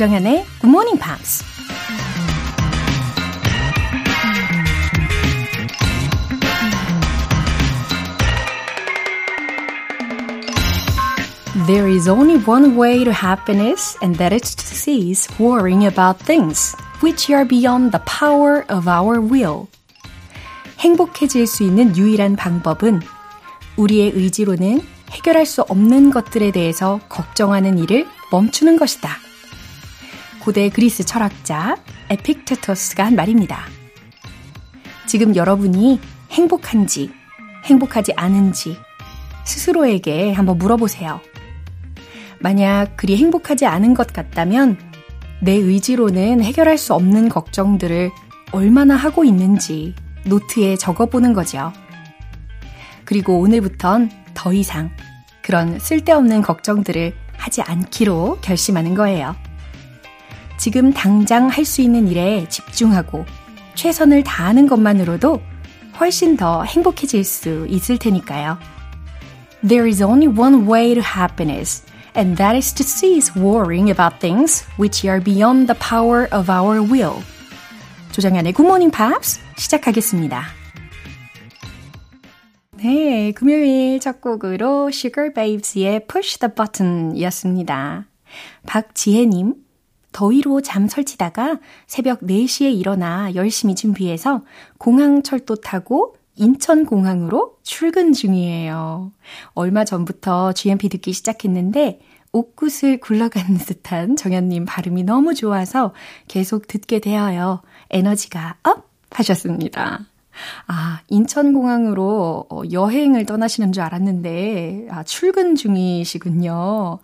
조정현의 Good Morning Pops. There is only one way to happiness, and that is to cease worrying about things which are beyond the power of our will. 행복해질 수 있는 유일한 방법은 우리의 의지로는 해결할 수 없는 것들에 대해서 걱정하는 일을 멈추는 것이다. 고대 그리스 철학자 에픽테토스가 한 말입니다. 지금 여러분이 행복한지 행복하지 않은지 스스로에게 한번 물어보세요. 만약 그리 행복하지 않은 것 같다면 내 의지로는 해결할 수 없는 걱정들을 얼마나 하고 있는지 노트에 적어보는 거죠. 그리고 오늘부턴 더 이상 그런 쓸데없는 걱정들을 하지 않기로 결심하는 거예요. 지금 당장 할 수 있는 일에 집중하고 최선을 다하는 것만으로도 훨씬 더 행복해질 수 있을 테니까요. There is only one way to happiness, and that is to cease worrying about things which are beyond the power of our will. 조정연의 굿모닝 팝스 시작하겠습니다. 네, 금요일 첫 곡으로 Sugar Babes의 Push the Button이었습니다. 박지혜님, 더위로 잠 설치다가 새벽 4시에 일어나 열심히 준비해서 공항철도 타고 인천공항으로 출근 중이에요. 얼마 전부터 GMP 듣기 시작했는데 옷구슬 굴러가는 듯한 정연님 발음이 너무 좋아서 계속 듣게 되어요. 에너지가 업! 하셨습니다. 아, 인천공항으로 여행을 떠나시는 줄 알았는데 아, 출근 중이시군요.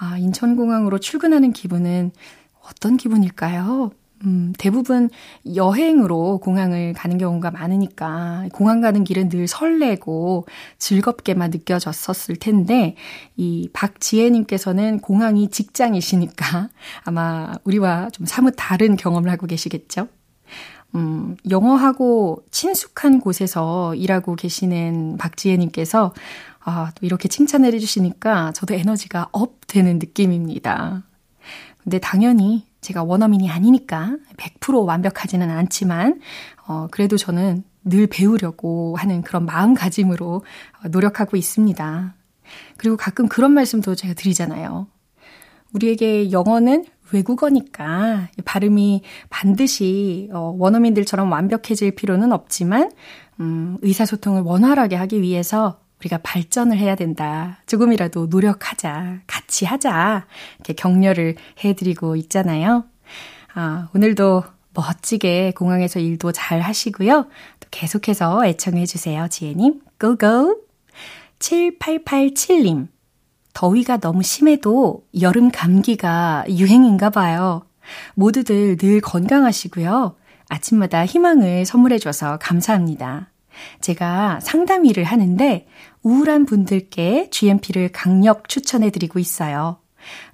아, 인천공항으로 출근하는 기분은 어떤 기분일까요? 대부분 여행으로 공항을 가는 경우가 많으니까 공항 가는 길은 늘 설레고 즐겁게만 느껴졌었을 텐데 이 박지혜님께서는 공항이 직장이시니까 아마 우리와 좀 사뭇 다른 경험을 하고 계시겠죠? 영어하고 친숙한 곳에서 일하고 계시는 박지혜님께서 아, 또 이렇게 칭찬을 해주시니까 저도 에너지가 업 되는 느낌입니다. 근데 당연히 제가 원어민이 아니니까 100% 완벽하지는 않지만 그래도 저는 늘 배우려고 하는 그런 마음가짐으로 노력하고 있습니다. 그리고 가끔 그런 말씀도 제가 드리잖아요. 우리에게 영어는 외국어니까 발음이 반드시 원어민들처럼 완벽해질 필요는 없지만 의사소통을 원활하게 하기 위해서 우리가 발전을 해야 된다. 조금이라도 노력하자. 같이 하자. 이렇게 격려를 해드리고 있잖아요. 아, 오늘도 멋지게 공항에서 일도 잘 하시고요. 또 계속해서 애청해주세요. 지혜님. 고고! 7887님. 더위가 너무 심해도 여름 감기가 유행인가 봐요. 모두들 늘 건강하시고요. 아침마다 희망을 선물해줘서 감사합니다. 제가 상담 일을 하는데 우울한 분들께 GMP를 강력 추천해드리고 있어요.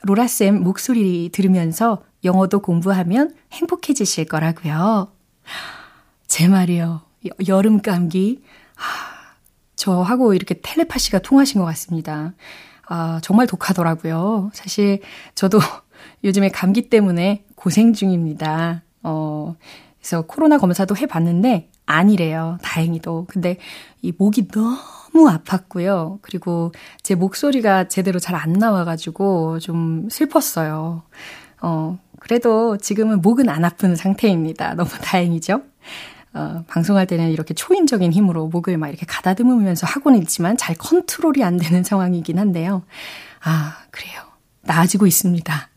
로라쌤 목소리 들으면서 영어도 공부하면 행복해지실 거라고요. 제 말이요. 여름 감기. 저하고 이렇게 텔레파시가 통하신 것 같습니다. 아, 정말 독하더라고요. 사실 저도 요즘에 감기 때문에 고생 중입니다. 그래서 코로나 검사도 해봤는데 아니래요. 다행히도. 근데 이 목이 너무 아팠고요. 그리고 제 목소리가 제대로 잘 안 나와가지고 좀 슬펐어요. 그래도 지금은 목은 안 아픈 상태입니다. 너무 다행이죠? 방송할 때는 이렇게 초인적인 힘으로 목을 막 이렇게 가다듬으면서 하고는 있지만 잘 컨트롤이 안 되는 상황이긴 한데요. 아, 그래요. 나아지고 있습니다.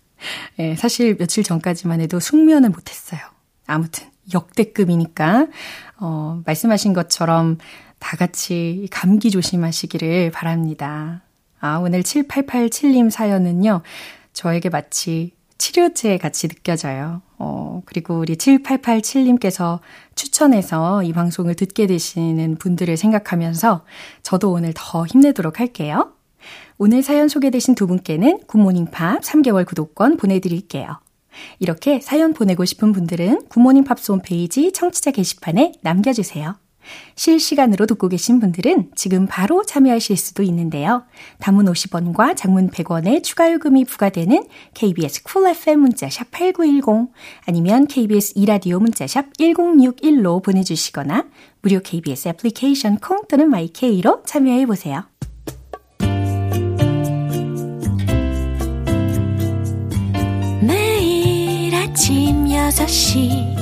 예, 사실 며칠 전까지만 해도 숙면을 못했어요. 아무튼. 역대급이니까 말씀하신 것처럼 다 같이 감기 조심하시기를 바랍니다. 아, 오늘 7887님 사연은요. 저에게 마치 치료제 같이 느껴져요. 그리고 우리 7887님께서 추천해서 이 방송을 듣게 되시는 분들을 생각하면서 저도 오늘 더 힘내도록 할게요. 오늘 사연 소개되신 두 분께는 굿모닝팝 3개월 구독권 보내드릴게요. 이렇게 사연 보내고 싶은 분들은 굿모닝 팝스 홈페이지 청취자 게시판에 남겨주세요. 실시간으로 듣고 계신 분들은 지금 바로 참여하실 수도 있는데요. 단문 50원과 장문 100원의 추가 요금이 부과되는 KBS 쿨 FM 문자샵 8910 아니면 KBS 2라디오 문자샵 1061로 보내주시거나 무료 KBS 애플리케이션 콩 또는 마이K로 참여해보세요. 매일 아침 6시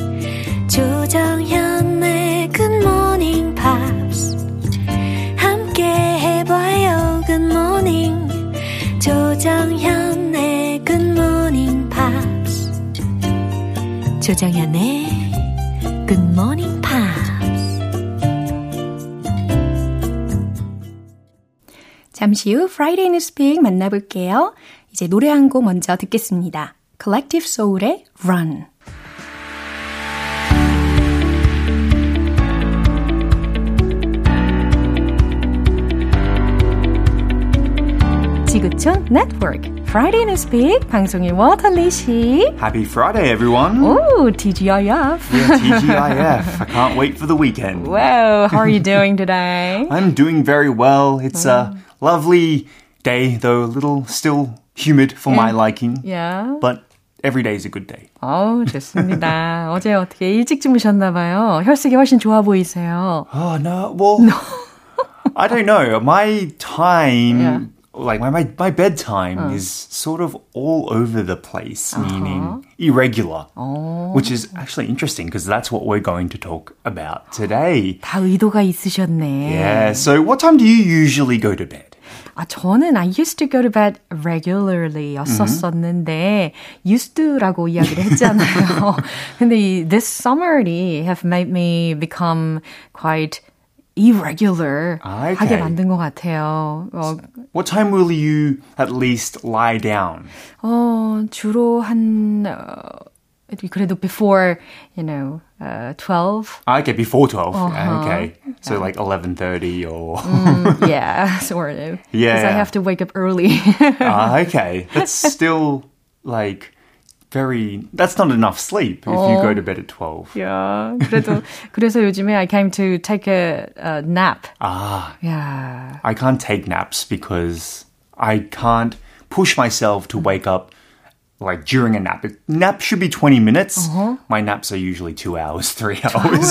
조정현의 굿모닝 팝스 함께 해봐요. 굿모닝 조정현의 굿모닝 팝스 조정현의 굿모닝 팝스. 잠시 후 프라이데이 뉴스픽 만나볼게요. 이제 노래 한 곡 먼저 듣겠습니다. Collective Soul의 Run. 지구촌 네트워크 프라이데이 뉴스픽 방송인 워터리 씨. Happy Friday, everyone. Oh, TGIF. Yeah, TGIF. I can't wait for the weekend. Wow, how are you doing today? I'm doing very well. It's a lovely day, though a little still humid for my liking. Yeah. But every day is a good day. 아우, 좋습니다. 어제 어떻게 일찍 주무셨나 봐요. 혈색이 훨씬 좋아 보이세요. Oh, no. Well, no. I don't know. My time... Yeah. Like my bedtime is sort of all over the place, meaning irregular, which is actually interesting because that's what we're going to talk about today. 다 의도가 있으셨네. Yeah. So what time do you usually go to bed? 저는 I used to go to bed regularly 였었었는데 used to라고 이야기를 했잖아요. 근데 this summer이 have made me become quite irregular 하게 만든 것 같아요. What time will you at least lie down? 주로 한 그래도 before, you know, 12. Okay, before 12. Uh-huh. Okay. So like 11:30 or yeah, sort of. Yeah. Because I have to wake up early. Okay. That's still like that's not enough sleep if you go to bed at 12. Yeah. 그래서 요즘에 I came to take a nap. Ah. Yeah. I can't take naps because I can't push myself to wake up like during a nap. A nap should be 20 minutes. Uh-huh. My naps are usually 2 hours, 3 hours.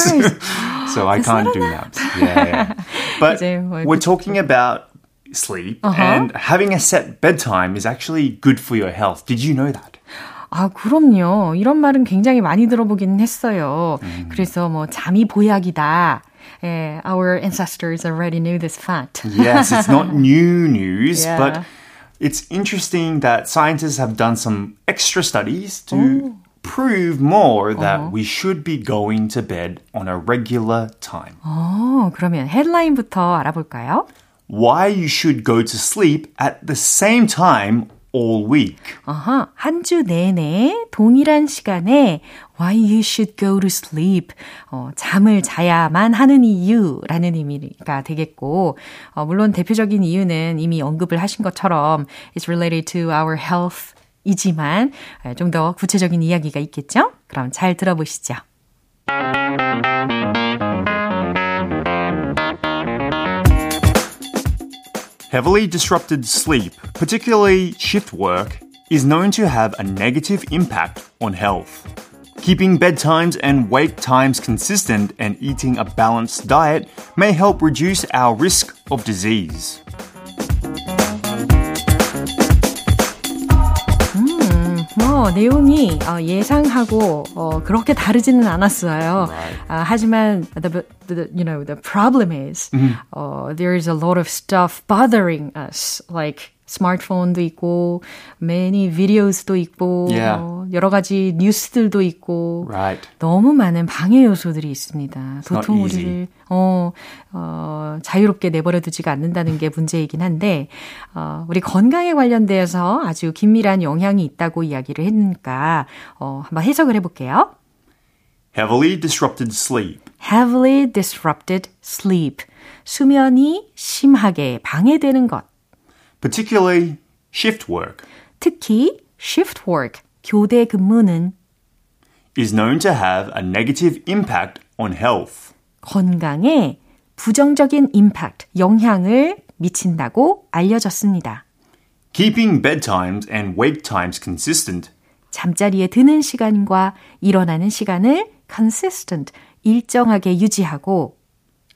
So I can't do naps. Yeah. But we're talking about sleep and having a set bedtime is actually good for your health. Did you know that? 그럼요. 이런 말은 굉장히 많이 들어보긴 했어요. 그래서 뭐 잠이 보약이다. 예, our ancestors already knew this fact. Yes, it's not new news, yeah. But it's interesting that scientists have done some extra studies to prove more that we should be going to bed on a regular time. 그러면 헤드라인부터 알아볼까요? Why you should go to sleep at the same time all week. 한 주 내내 동일한 시간에 why you should go to sleep. 잠을 자야만 하는 이유라는 의미가 되겠고 물론 대표적인 이유는 이미 언급을 하신 것처럼 it's related to our health 이지만 좀 더 구체적인 이야기가 있겠죠? 그럼 잘 들어보시죠. Heavily disrupted sleep, particularly shift work, is known to have a negative impact on health. Keeping bedtimes and wake times consistent and eating a balanced diet may help reduce our risk of disease. 내용이 예상하고 그렇게 다르지는 않았어요. 하지만 the problem is there is a lot of stuff bothering us, like 스마트폰도 있고, many videos도 있고, 여러 가지 뉴스들도 있고, 너무 많은 방해 요소들이 있습니다. 도통 우리를 자유롭게 내버려두지가 않는다는 게 문제이긴 한데 우리 건강에 관련돼서 아주 긴밀한 영향이 있다고 이야기를 했으니까 한번 해석을 해볼게요. Heavily disrupted sleep. Heavily disrupted sleep. 수면이 심하게 방해되는 것. Particularly shift work. 특히 shift work, 교대 근무는 is known to have a negative impact on health. 건강에 부정적인 임팩트, 영향을 미친다고 알려졌습니다. Keeping bedtimes and wake times consistent. 잠자리에 드는 시간과 일어나는 시간을 consistent, 일정하게 유지하고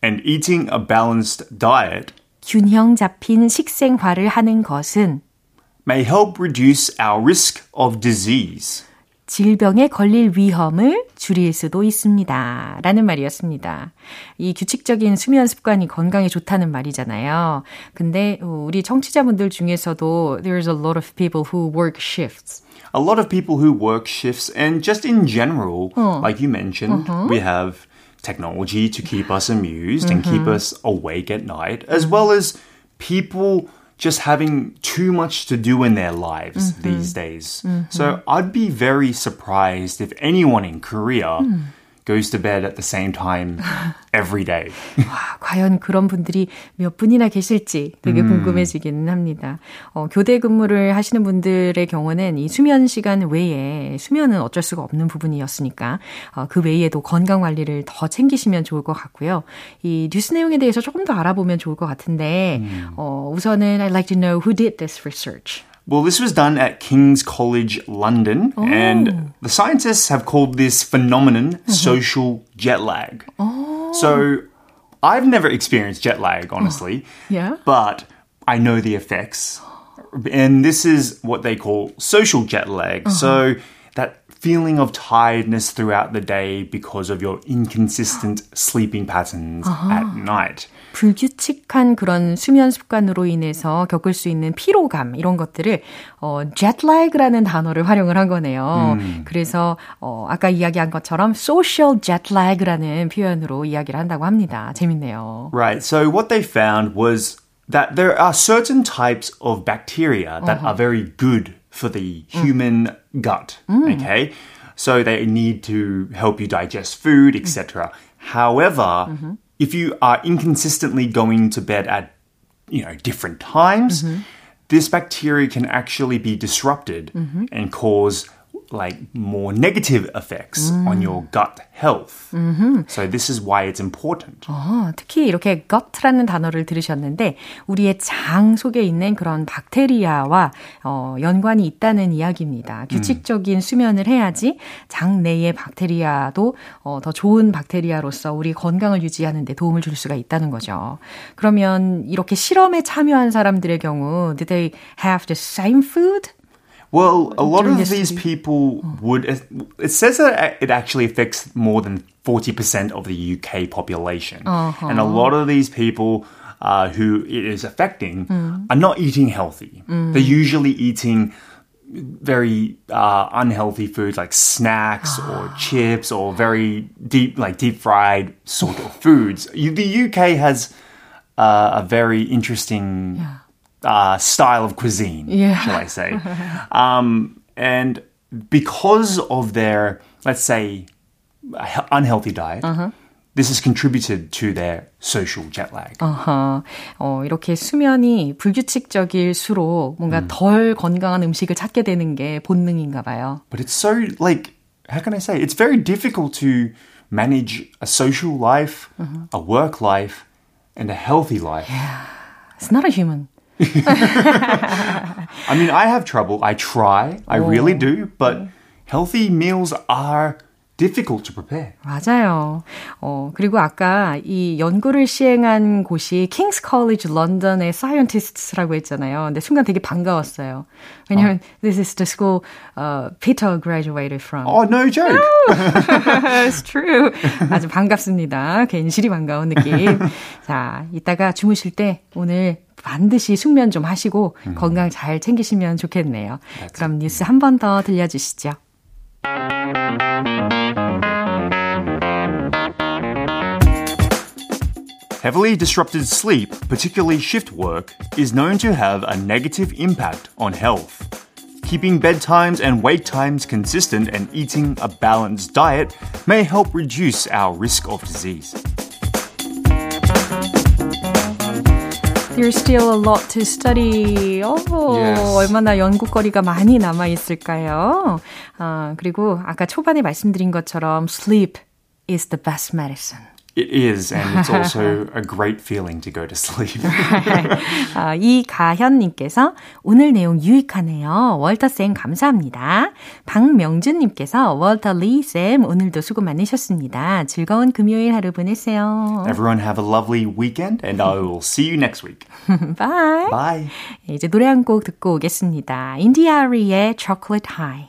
And eating a balanced diet. 균형 잡힌 식생활을 하는 것은 may help reduce our risk of disease. 질병에 걸릴 위험을 줄일 수도 있습니다. 라는 말이었습니다. 이 규칙적인 수면 습관이 건강에 좋다는 말이잖아요. 근데 우리 청취자분들 중에서도 there's a lot of people who work shifts. A lot of people who work shifts and just in general, like you mentioned, we have technology to keep us amused and keep us awake at night, as well as people just having too much to do in their lives these days. So I'd be very surprised if anyone in Korea goes to bed at the same time every day. 와, 과연 그런 분들이 몇 분이나 계실지 되게 궁금해지기는 합니다. 교대 근무를 하시는 분들의 경우는 이 수면 시간 외에 수면은 어쩔 수가 없는 부분이었으니까 그 외에도 건강 관리를 더 챙기시면 좋을 것 같고요. 이 뉴스 내용에 대해서 조금 더 알아보면 좋을 것 같은데 우선은 I'd like to know who did this research. Well, this was done at King's College London, and the scientists have called this phenomenon social jet lag. Oh. So, I've never experienced jet lag, honestly, yeah. but I know the effects. And this is what they call social jet lag. So, that feeling of tiredness throughout the day because of your inconsistent sleeping patterns at night. 불규칙한 그런 수면 습관으로 인해서 겪을 수 있는 피로감 이런 것들을 jet lag라는 단어를 활용을 한 거네요. 그래서 아까 이야기한 것처럼 social jet lag라는 표현으로 이야기를 한다고 합니다. 재밌네요. Right. So what they found was that there are certain types of bacteria that are very good for the human gut. Okay? So they need to help you digest food, etc. However, if you are inconsistently going to bed at, you know, different times, this bacteria can actually be disrupted and cause like more negative effects on your gut health. So this is why it's important. 특히 이렇게 gut라는 단어를 들으셨는데 우리의 장 속에 있는 그런 박테리아와 연관이 있다는 이야기입니다. 규칙적인 수면을 해야지 장 내의 박테리아도 더 좋은 박테리아로서 우리 건강을 유지하는 데 도움을 줄 수가 있다는 거죠. 그러면 이렇게 실험에 참여한 사람들의 경우 did they have the same food? Well, a lot of these people would... It says that it actually affects more than 40% of the UK population. And a lot of these people who it is affecting are not eating healthy. They're usually eating very unhealthy foods like snacks or chips or very deep, like deep-fried sort of foods. The UK has a very interesting... Yeah. Style of cuisine, shall I say. And because of their, let's say, unhealthy diet, this has contributed to their social jet lag. 이렇게 수면이 불규칙적일수록 뭔가 덜 건강한 음식을 찾게 되는 게 본능인가 봐요. But it's so, like, how can I say? It's very difficult to manage a social life, a work life, and a healthy life. Yeah. It's not a human. I mean, I have trouble. I try. I really do. But healthy meals are difficult to prepare. 맞아요. 그리고 아까 이 연구를 시행한 곳이 King's College London의 scientists라고 했잖아요. 근데 순간 되게 반가웠어요. 왜냐하면 this is the school Peter graduated from. Oh, no joke. It's true. 아주 반갑습니다. 괜시리 반가운 느낌. 자, 이따가 주무실 때 오늘 반드시 숙면 좀 하시고 건강 잘 챙기시면 좋겠네요. That's 그럼 뉴스 한 번 더 들려주시죠. Heavily disrupted sleep, particularly shift work, is known to have a negative impact on health. Keeping bedtimes and wake times consistent and eating a balanced diet may help reduce our risk of disease. There's still a lot to study. Yes. 얼마나 연구거리가 많이 남아있을까요? 그리고 아까 초반에 말씀드린 것처럼 sleep is the best medicine. It is, and it's also a great feeling to go to sleep. 이가현님께서 오늘 내용 유익하네요. 월터쌤 감사합니다. 박명준님께서 월터 리쌤 오늘도 수고 많으셨습니다. 즐거운 금요일 하루 보내세요. Everyone have a lovely weekend, and I will see you next week. Bye. Bye. 이제 노래 한 곡 듣고 오겠습니다. 인디아리의 Chocolate High.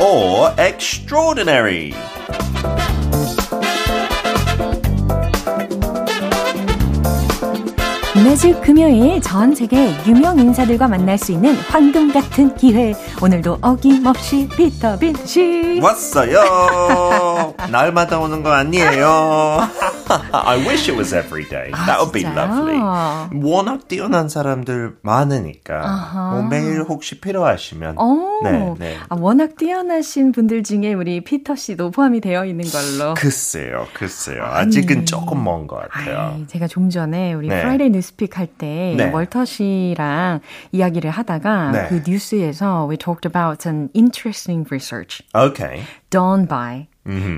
or extraordinary. 매주 금요일 전 세계 유명 인사들과 만날 수 있는 황금 같은 기회. 오늘도 어김없이 피터빈 씨 왔어요. 날마다 오는 거 아니에요. I wish it was every day. That would be lovely. 워낙 뛰어난 사람들 많으니까 뭐 매일 혹시 필요하시면. 네, 네. 아, 워낙 뛰어나신 분들 중에 우리 피터 씨도 포함이 되어 있는 걸로. 글쎄요. 아직은 조금 먼 것 같아요. 아이, 제가 좀 전에 우리 프라이데이 뉴스픽 할 때 월터 씨랑 이야기를 하다가 그 뉴스에서 we talked about an interesting research. Okay. Done by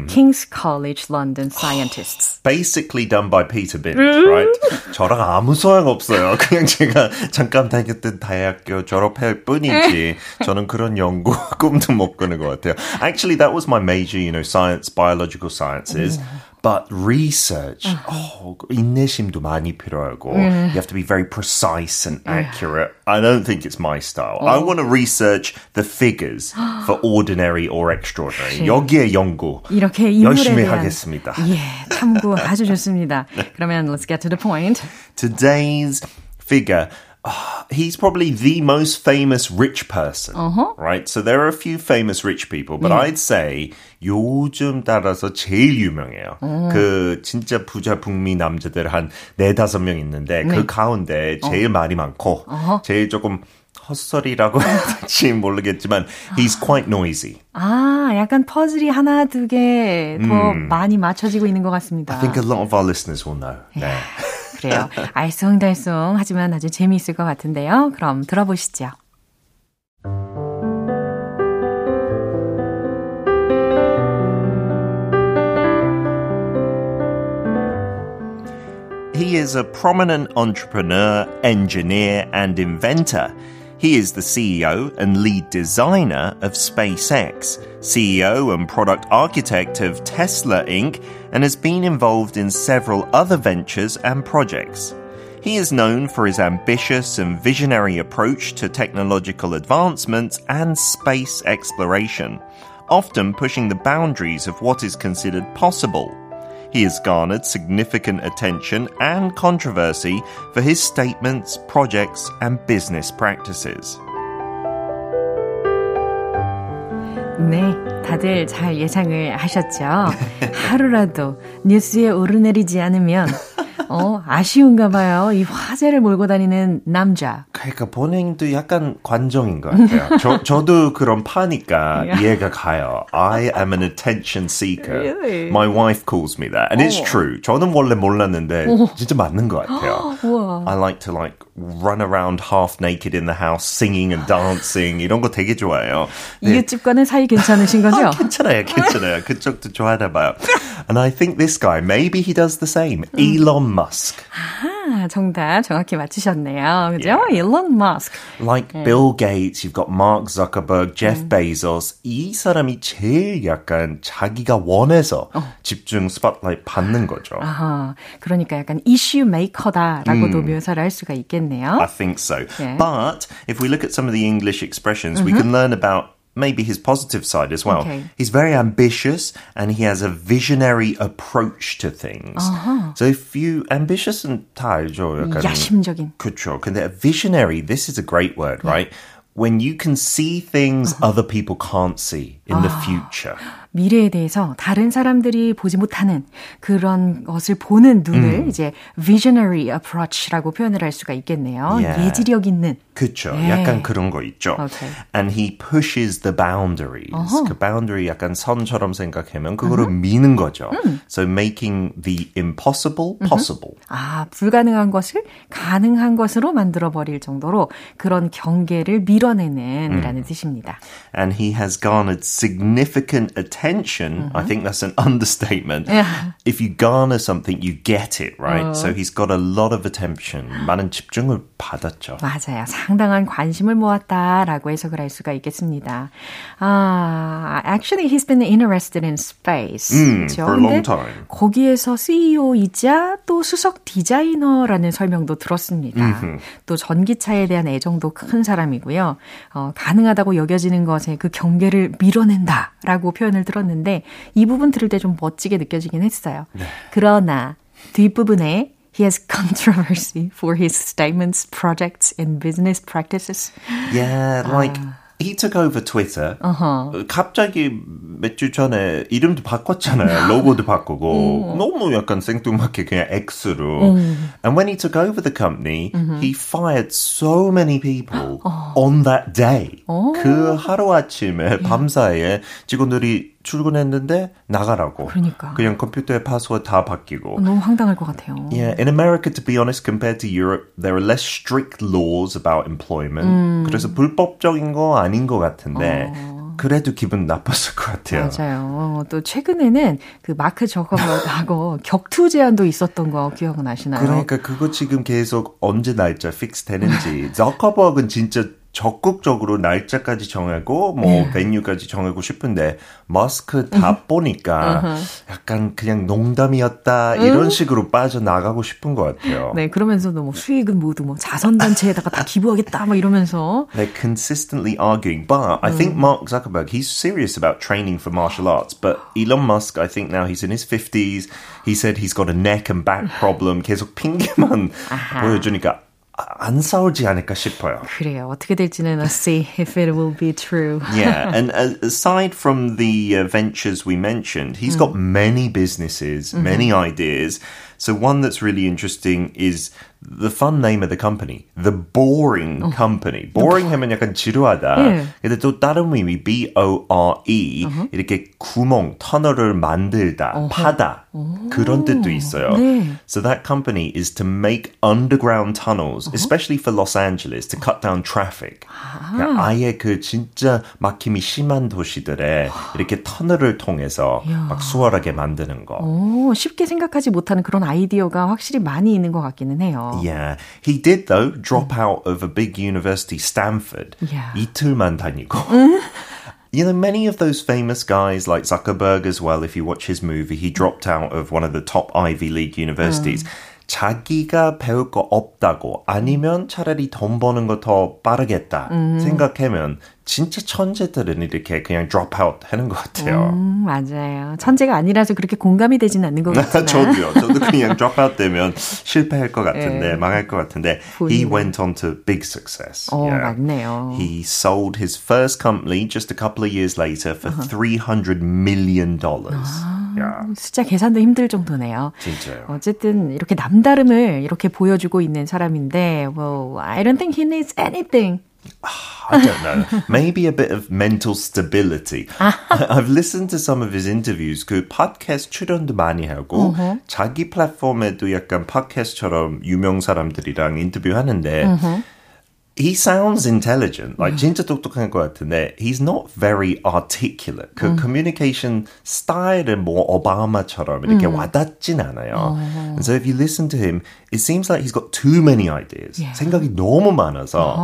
King's College London scientists. Basically done by Peter Bill, right? 저랑 아무 소용 없어요. 그냥 제가 잠깐 다녔던 대학교 졸업할 뿐이지. 저는 그런 연구 꿈도 못 꾸는 것 같아요. Actually, that was my major, you know, science, biological sciences. But research, 인내심도 많이 필요하고, you have to be very precise and accurate. I don't think it's my style. I want to research the figures for ordinary or extraordinary. 여기에 연구 이렇게 열심히 하겠습니다. 예, 참고 아주 좋습니다. 그러면 let's get to the point. Today's figure. He's probably the most famous rich person, right? So there are a few famous rich people, but I'd say 요즘 따라서 제일 유명해요. 그 진짜 부자 북미 남자들 한 4-5명 있는데 그 가운데 제일 말이 많고 제일 조금 헛소리라고 해야 될지 모르겠지만 he's quite noisy. 아, 약간 퍼즐이 하나, 두 개 더 많이 맞춰지고 있는 것 같습니다. I think a lot of our listeners will know. 네. 그래요. 알쏭달쏭 하지만 아주 재미있을 것 같은데요. 그럼 들어보시죠. He is a prominent entrepreneur, engineer, and inventor. He is the CEO and lead designer of SpaceX, CEO and product architect of Tesla Inc, and has been involved in several other ventures and projects. He is known for his ambitious and visionary approach to technological advancements and space exploration, often pushing the boundaries of what is considered possible. He has garnered significant attention and controversy for his statements, projects, and business practices. 네, 다들 잘 예상을 하셨죠? 하루라도 뉴스에 오르내리지 않으면 아쉬운가 봐요. 이 화제를 몰고 다니는 남자. 그러니까 본인도 약간 관종인 것 같아요. 저도 그런 파니까 이해가 가요. I am an attention seeker. Really? My wife calls me that. And it's true. 저는 원래 몰랐는데 진짜 맞는 것 같아요. I like to run around half naked in the house, singing and dancing. 이런 거 되게 좋아해요. 이웃집과는 사이 괜찮으신 거죠? 아, 괜찮아요. 그쪽도 좋아하나 봐요. And I think this guy, maybe he does the same. Elon Musk. 아, 정답 정확히 맞추셨네요. 그죠? Yeah. Elon Musk. Like Bill Gates, you've got Mark Zuckerberg, Jeff Bezos. 이 사람이 제일 약간 자기가 원해서 집중 스팟라이트 받는 거죠. 아하, 그러니까 약간 이슈 메이커다라고도 묘사를 할 수가 있겠네요. I think so. Yeah. But if we look at some of the English expressions, we can learn about maybe his positive side as well. Okay. He's very ambitious and he has a visionary approach to things. Uh-huh. So if you... ambitious은 다 알죠. 약간, 야심적인. 그렇죠. 근데 visionary, this is a great word, 네. right? When you can see things uh-huh. other people can't see in the future. 미래에 대해서 다른 사람들이 보지 못하는 그런 것을 보는 눈을 이제 visionary approach라고 표현을 할 수가 있겠네요. Yeah. 예지력 있는. 그렇죠. 네. 약간 그런 거 있죠. Okay. And he pushes the boundaries. Uh-huh. 그 boundary 약간 선처럼 생각하면 그거를 uh-huh. 미는 거죠. So making the impossible possible. Uh-huh. 아, 불가능한 것을 가능한 것으로 만들어버릴 정도로 그런 경계를 밀어내는 이라는 뜻입니다. And he has garnered significant attention. Mm-hmm. I think that's an understatement. Yeah. If you garner something, you get it, right? So he's got a lot of attention. 많은 집중을 받았죠. 맞아요. 상당한 관심을 모았다라고 해석을 할 수가 있겠습니다. Actually, he's been interested in space. 그렇죠? For a long time. 거기에서 CEO이자 또 수석 디자이너라는 설명도 들었습니다. Mm-hmm. 또 전기차에 대한 애정도 큰 사람이고요. 가능하다고 여겨지는 것에 그 경계를 밀어낸다라고 표현을 들었는데 이 부분 들을 때 좀 멋지게 느껴지긴 했어요. 네. 그러나 뒷부분에 He has controversy for his statements, projects, and business practices. Yeah, like he took over Twitter. Uh-huh. 갑자기 몇 주 전에 이름도 바꿨잖아요. 로고도 바꾸고 너무 약간 생뚱맞게 그냥 X로. And when he took over the company, he fired so many people on that day. 그 하루아침에 밤사이에 직원들이 출근했는데 나가라고. 그러니까. 그냥 컴퓨터의 파스워드 다 바뀌고. 너무 황당할 것 같아요. Yeah, in America, to be honest, compared to Europe, there are less strict laws about employment. 그래서 불법적인 거 아닌 것 같은데. 그래도 기분 나빴을 것 같아요. 맞아요. 또 최근에는 그 마크 저커버하고 격투 제안도 있었던 거 기억나시나요? 그러니까 그거 지금 계속 언제 날짜 픽스 되는지. 저커버는 진짜 적극적으로 날짜까지 정하고 뭐 베뉴까지 정하고 싶은데 머스크 다 보니까 약간 그냥 농담이었다 이런 식으로 빠져나가고 싶은 것 같아요. 네, 그러면서도 뭐 수익은 모두 뭐 자선단체에다가 다 기부하겠다 막 이러면서 They're consistently arguing. But I think Mark Zuckerberg, he's serious about training for martial arts. But Elon Musk, I think now he's in his 50s. He said he's got a neck and back problem. 계속 핑계만 보여주니까 안 싸우지 않을까 싶어요. 그래요. 어떻게 될지는 let's see if it will be true. Yeah, and aside from the ventures we mentioned, he's got many businesses, many ideas. So one that's really interesting is the fun name of the company, The Boring Company. Boring 하면 약간 지루하다. 근데 또 다른 의미, B-O-R-E, 이렇게 구멍, 터널을 만들다, 파다. 그런 뜻도 있어요. 네. So that company is to make underground tunnels, especially for Los Angeles, to cut down traffic. 그러니까 아예 그 진짜 막힘이 심한 도시들에 이렇게 터널을 통해서 막 수월하게 만드는 거. 오, 쉽게 생각하지 못하는 그런 아이디어가 확실히 많이 있는 것 같기는 해요. Yeah. He did, though, drop out of a big university, Stanford. Yeah. 이틀만 다니고. You know, many of those famous guys like Zuckerberg as well, if you watch his movie, he dropped out of one of the top Ivy League universities. 자기가 배울 거 없다고 아니면 차라리 돈 버는 거 더 빠르겠다 생각하면 진짜 천재들은 이렇게 그냥 드롭아웃 하는 것 같아요. 맞아요. 천재가 아니라서 그렇게 공감이 되진 않는 것 같아요. 저도요. 저도 그냥 드롭아웃 되면 실패할 것 같은데, 네. 망할 것 같은데. He went on to big success. Yeah. 맞네요. He sold his first company just a couple of years later for $300 million. Yeah. 숫자 계산도 힘들 정도네요. 진짜요. 어쨌든 이렇게 남다름을 이렇게 보여주고 있는 사람인데, well, I don't think he needs anything. I don't know. Maybe a bit of mental stability. I've listened to some of his interviews. 그 팟캐스트 출연도 많이 하고 자기 플랫폼에도 약간 팟캐스트처럼 유명 사람들이랑 인터뷰하는데 He sounds intelligent, like 진짜 똑똑한 것 같은데 he's not very articulate. 그 communication style은 뭐 오바마처럼 이렇게 와닿진 않아요. And so if you listen to him, It seems like he's got too many ideas. Yeah. 생각이 너무 많아서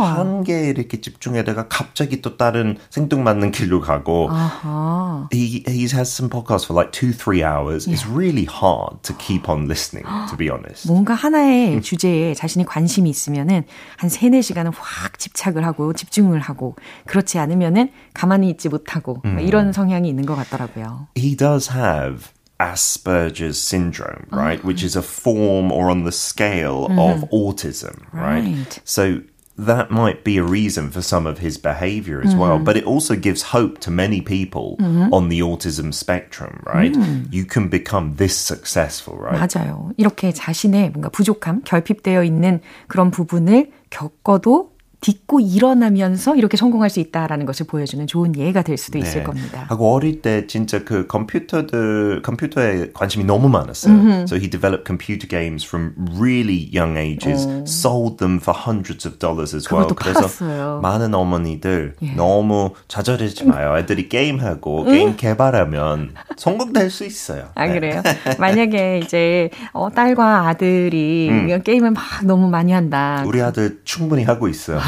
한 개에 이렇게 집중하다가 갑자기 또 다른 생뚱맞는 길로 가고. Uh-huh. He has some podcasts for like 2-3 hours. Yeah. It's really hard to keep on listening, to be honest. 뭔가 하나의 주제에 자신이 관심이 있으면은 한 3-4시간은 확 집착을 하고 집중을 하고 그렇지 않으면은 가만히 있지 못하고 이런 성향이 있는 것 같더라고요. He does have Asperger's syndrome, right? Uh-huh. Which is a form or on the scale of autism, right? So that might be a reason for some of his behavior as well. But it also gives hope to many people on the autism spectrum, right? You can become this successful, right? 맞아요. 이렇게 자신의 뭔가 부족함, 결핍되어 있는 그런 부분을 겪어도 딛고 일어나면서 이렇게 성공할 수 있다라는 것을 보여주는 좋은 예가 될 수도 있을 겁니다. 하고 어릴 때 진짜 그 컴퓨터에 관심이 너무 많았어요. So he developed computer games from really young ages, sold them for hundreds of dollars as well. 그래서 팔았어요. 많은 어머니들 너무 좌절하지 마요. 애들이 게임하고 게임 개발하면 성공될 수 있어요. 아 그래요? 만약에 이제 딸과 아들이 게임을 막 너무 많이 한다. 우리 아들 충분히 하고 있어요.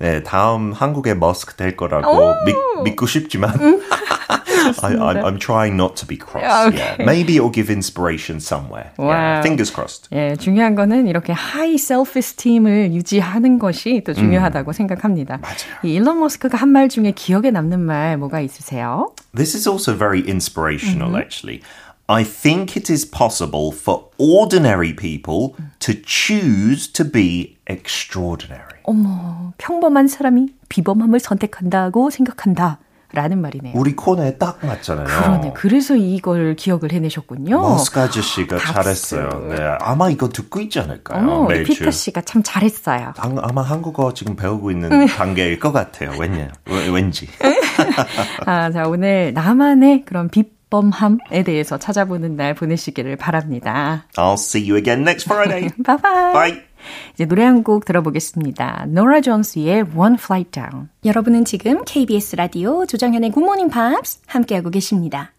네, 다음 한국의 머스크 될 거라고 믿고 싶지만 I'm trying not to be cross. Okay. Yeah. Maybe it'll give inspiration somewhere. Wow. Yeah, fingers crossed. 예, 중요한 거는 이렇게 high self-esteem을 유지하는 것이 또 중요하다고 생각합니다. 맞아요. 이 일론 머스크가 한 말 중에 기억에 남는 말 뭐가 있으세요? This is also very inspirational actually. I think it is possible for ordinary people to choose to be extraordinary. 어머, 평범한 사람이 비범함을 선택한다고 생각한다. 라는 말이네요. 우리 코너에 딱 맞잖아요. 그러네. 그래서 이걸 기억을 해내셨군요. 머스크 아저씨가 잘했어요. 네, 아마 이거 듣고 있지 않을까요? 우리 피터 씨가 참 잘했어요. 아마 한국어 지금 배우고 있는 단계일 것 같아요. 왠지. 아, 자, 오늘 나만의 그런 범함에 대해서 찾아보는 날 보내시기를 바랍니다. I'll see you again next Friday. Bye bye. Bye. 이제 노래 한 곡 들어보겠습니다. 노라 존스의 One Flight Down. 여러분은 지금 KBS 라디오 조정현의 Good Morning Pops 함께하고 계십니다.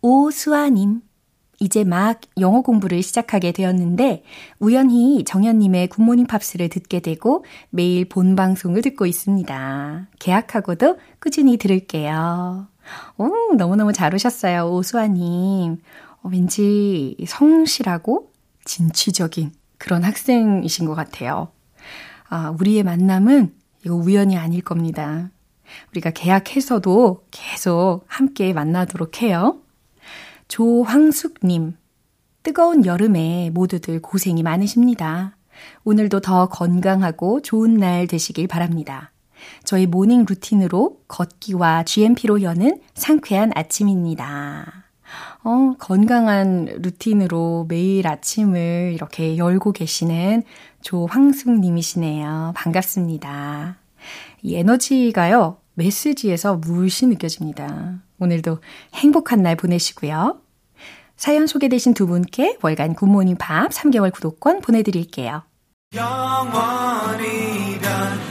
오수아님, 이제 막 영어 공부를 시작하게 되었는데 우연히 정현님의 Good Morning Pops를 듣게 되고 매일 본 방송을 듣고 있습니다. 계약하고도 꾸준히 들을게요. 오, 너무너무 잘 오셨어요, 오수아님. 왠지 성실하고 진취적인 그런 학생이신 것 같아요. 아, 우리의 만남은 이거 우연이 아닐 겁니다. 우리가 계약해서도 계속 함께 만나도록 해요. 조황숙님, 뜨거운 여름에 모두들 고생이 많으십니다. 오늘도 더 건강하고 좋은 날 되시길 바랍니다. 저희 모닝 루틴으로 걷기와 GMP로 여는 상쾌한 아침입니다. 건강한 루틴으로 매일 아침을 이렇게 열고 계시는 조황숙님이시네요. 반갑습니다. 이 에너지가요, 메시지에서 물씬 느껴집니다. 오늘도 행복한 날 보내시고요. 사연 소개되신 두 분께 월간 굿모닝 밥 3개월 구독권 보내드릴게요. 영원이란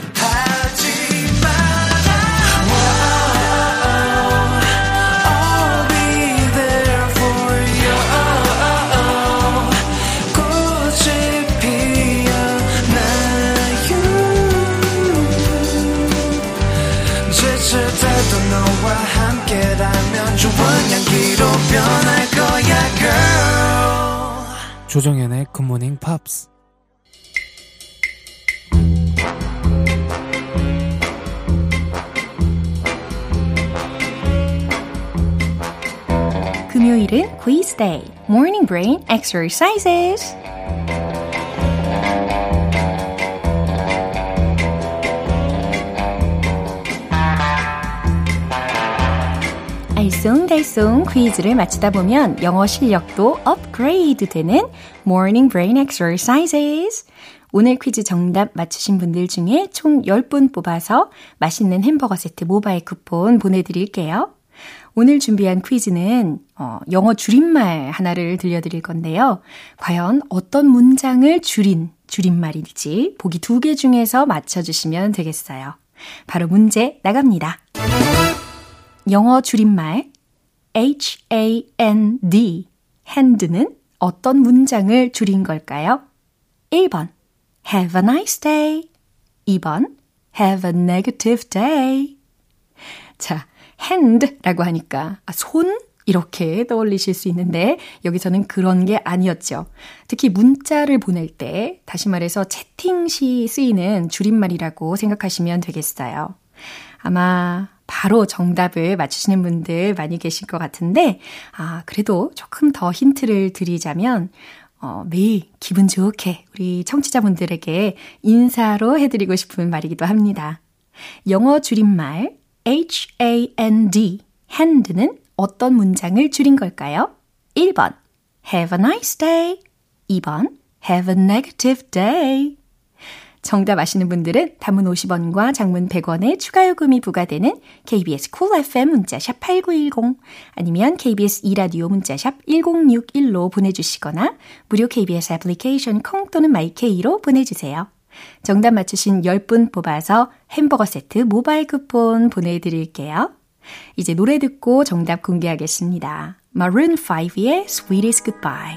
조정연의 굿모닝 팝스. 금요일은 퀴즈 데이. 모닝 브레인 엑서사이즈스. 알쏭달쏭 퀴즈를 마치다 보면 영어 실력도 업그레이드 되는 Morning Brain Exercises. 오늘 퀴즈 정답 맞추신 분들 중에 총 10분 뽑아서 맛있는 햄버거 세트 모바일 쿠폰 보내드릴게요. 오늘 준비한 퀴즈는 영어 줄임말 하나를 들려드릴 건데요. 과연 어떤 문장을 줄인 줄임말일지 보기 2개 중에서 맞춰주시면 되겠어요. 바로 문제 나갑니다. 영어 줄임말 H-A-N-D, hand는 어떤 문장을 줄인 걸까요? 1번 Have a nice day 2번 Have a negative day 자, hand라고 하니까 손 이렇게 떠올리실 수 있는데 여기서는 그런 게 아니었죠. 특히 문자를 보낼 때 다시 말해서 채팅 시 쓰이는 줄임말이라고 생각하시면 되겠어요. 아마 바로 정답을 맞추시는 분들 많이 계실 것 같은데 그래도 조금 더 힌트를 드리자면 매일 기분 좋게 우리 청취자분들에게 인사로 해드리고 싶은 말이기도 합니다. 영어 줄임말 H-A-N-D, hand는 어떤 문장을 줄인 걸까요? 1번, have a nice day. 2번, have a negative day. 정답 아시는 분들은 단문 50원과 장문 100원의 추가 요금이 부과되는 KBS Cool FM 문자샵 8910 아니면 KBS 이라디오 문자샵 1061로 보내주시거나 무료 KBS 애플리케이션 콩 또는 마이케이로 보내주세요. 정답 맞추신 10분 뽑아서 햄버거 세트 모바일 쿠폰 보내드릴게요. 이제 노래 듣고 정답 공개하겠습니다. Maroon 5의 Sweetest Goodbye.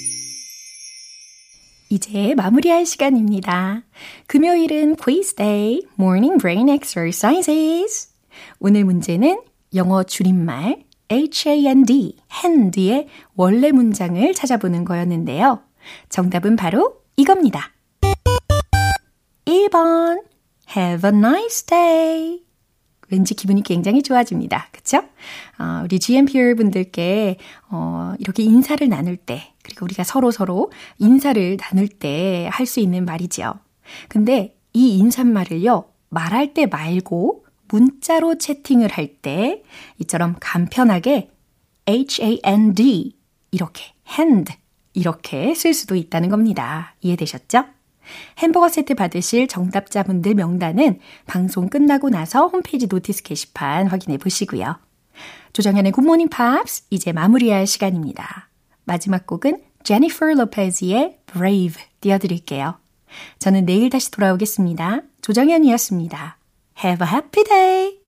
이제 마무리할 시간입니다. 금요일은 quiz day, morning brain exercises. 오늘 문제는 영어 줄임말 H-A-N-D, hand의 원래 문장을 찾아보는 거였는데요. 정답은 바로 이겁니다. 1번, have a nice day. 왠지 기분이 굉장히 좋아집니다. 그렇죠? 우리 GMP 분들께 이렇게 인사를 나눌 때 그리고 우리가 서로 인사를 나눌 때 할 수 있는 말이죠. 근데 이 인사말을요. 말할 때 말고 문자로 채팅을 할 때 이처럼 간편하게 H-A-N-D 이렇게 hand 이렇게 쓸 수도 있다는 겁니다. 이해되셨죠? 햄버거 세트 받으실 정답자분들 명단은 방송 끝나고 나서 홈페이지 노티스 게시판 확인해 보시고요. 조정현의 굿모닝 팝스 이제 마무리할 시간입니다. 마지막 곡은 제니퍼 로페즈의 Brave 띄워드릴게요. 저는 내일 다시 돌아오겠습니다. 조정현이었습니다. Have a happy day!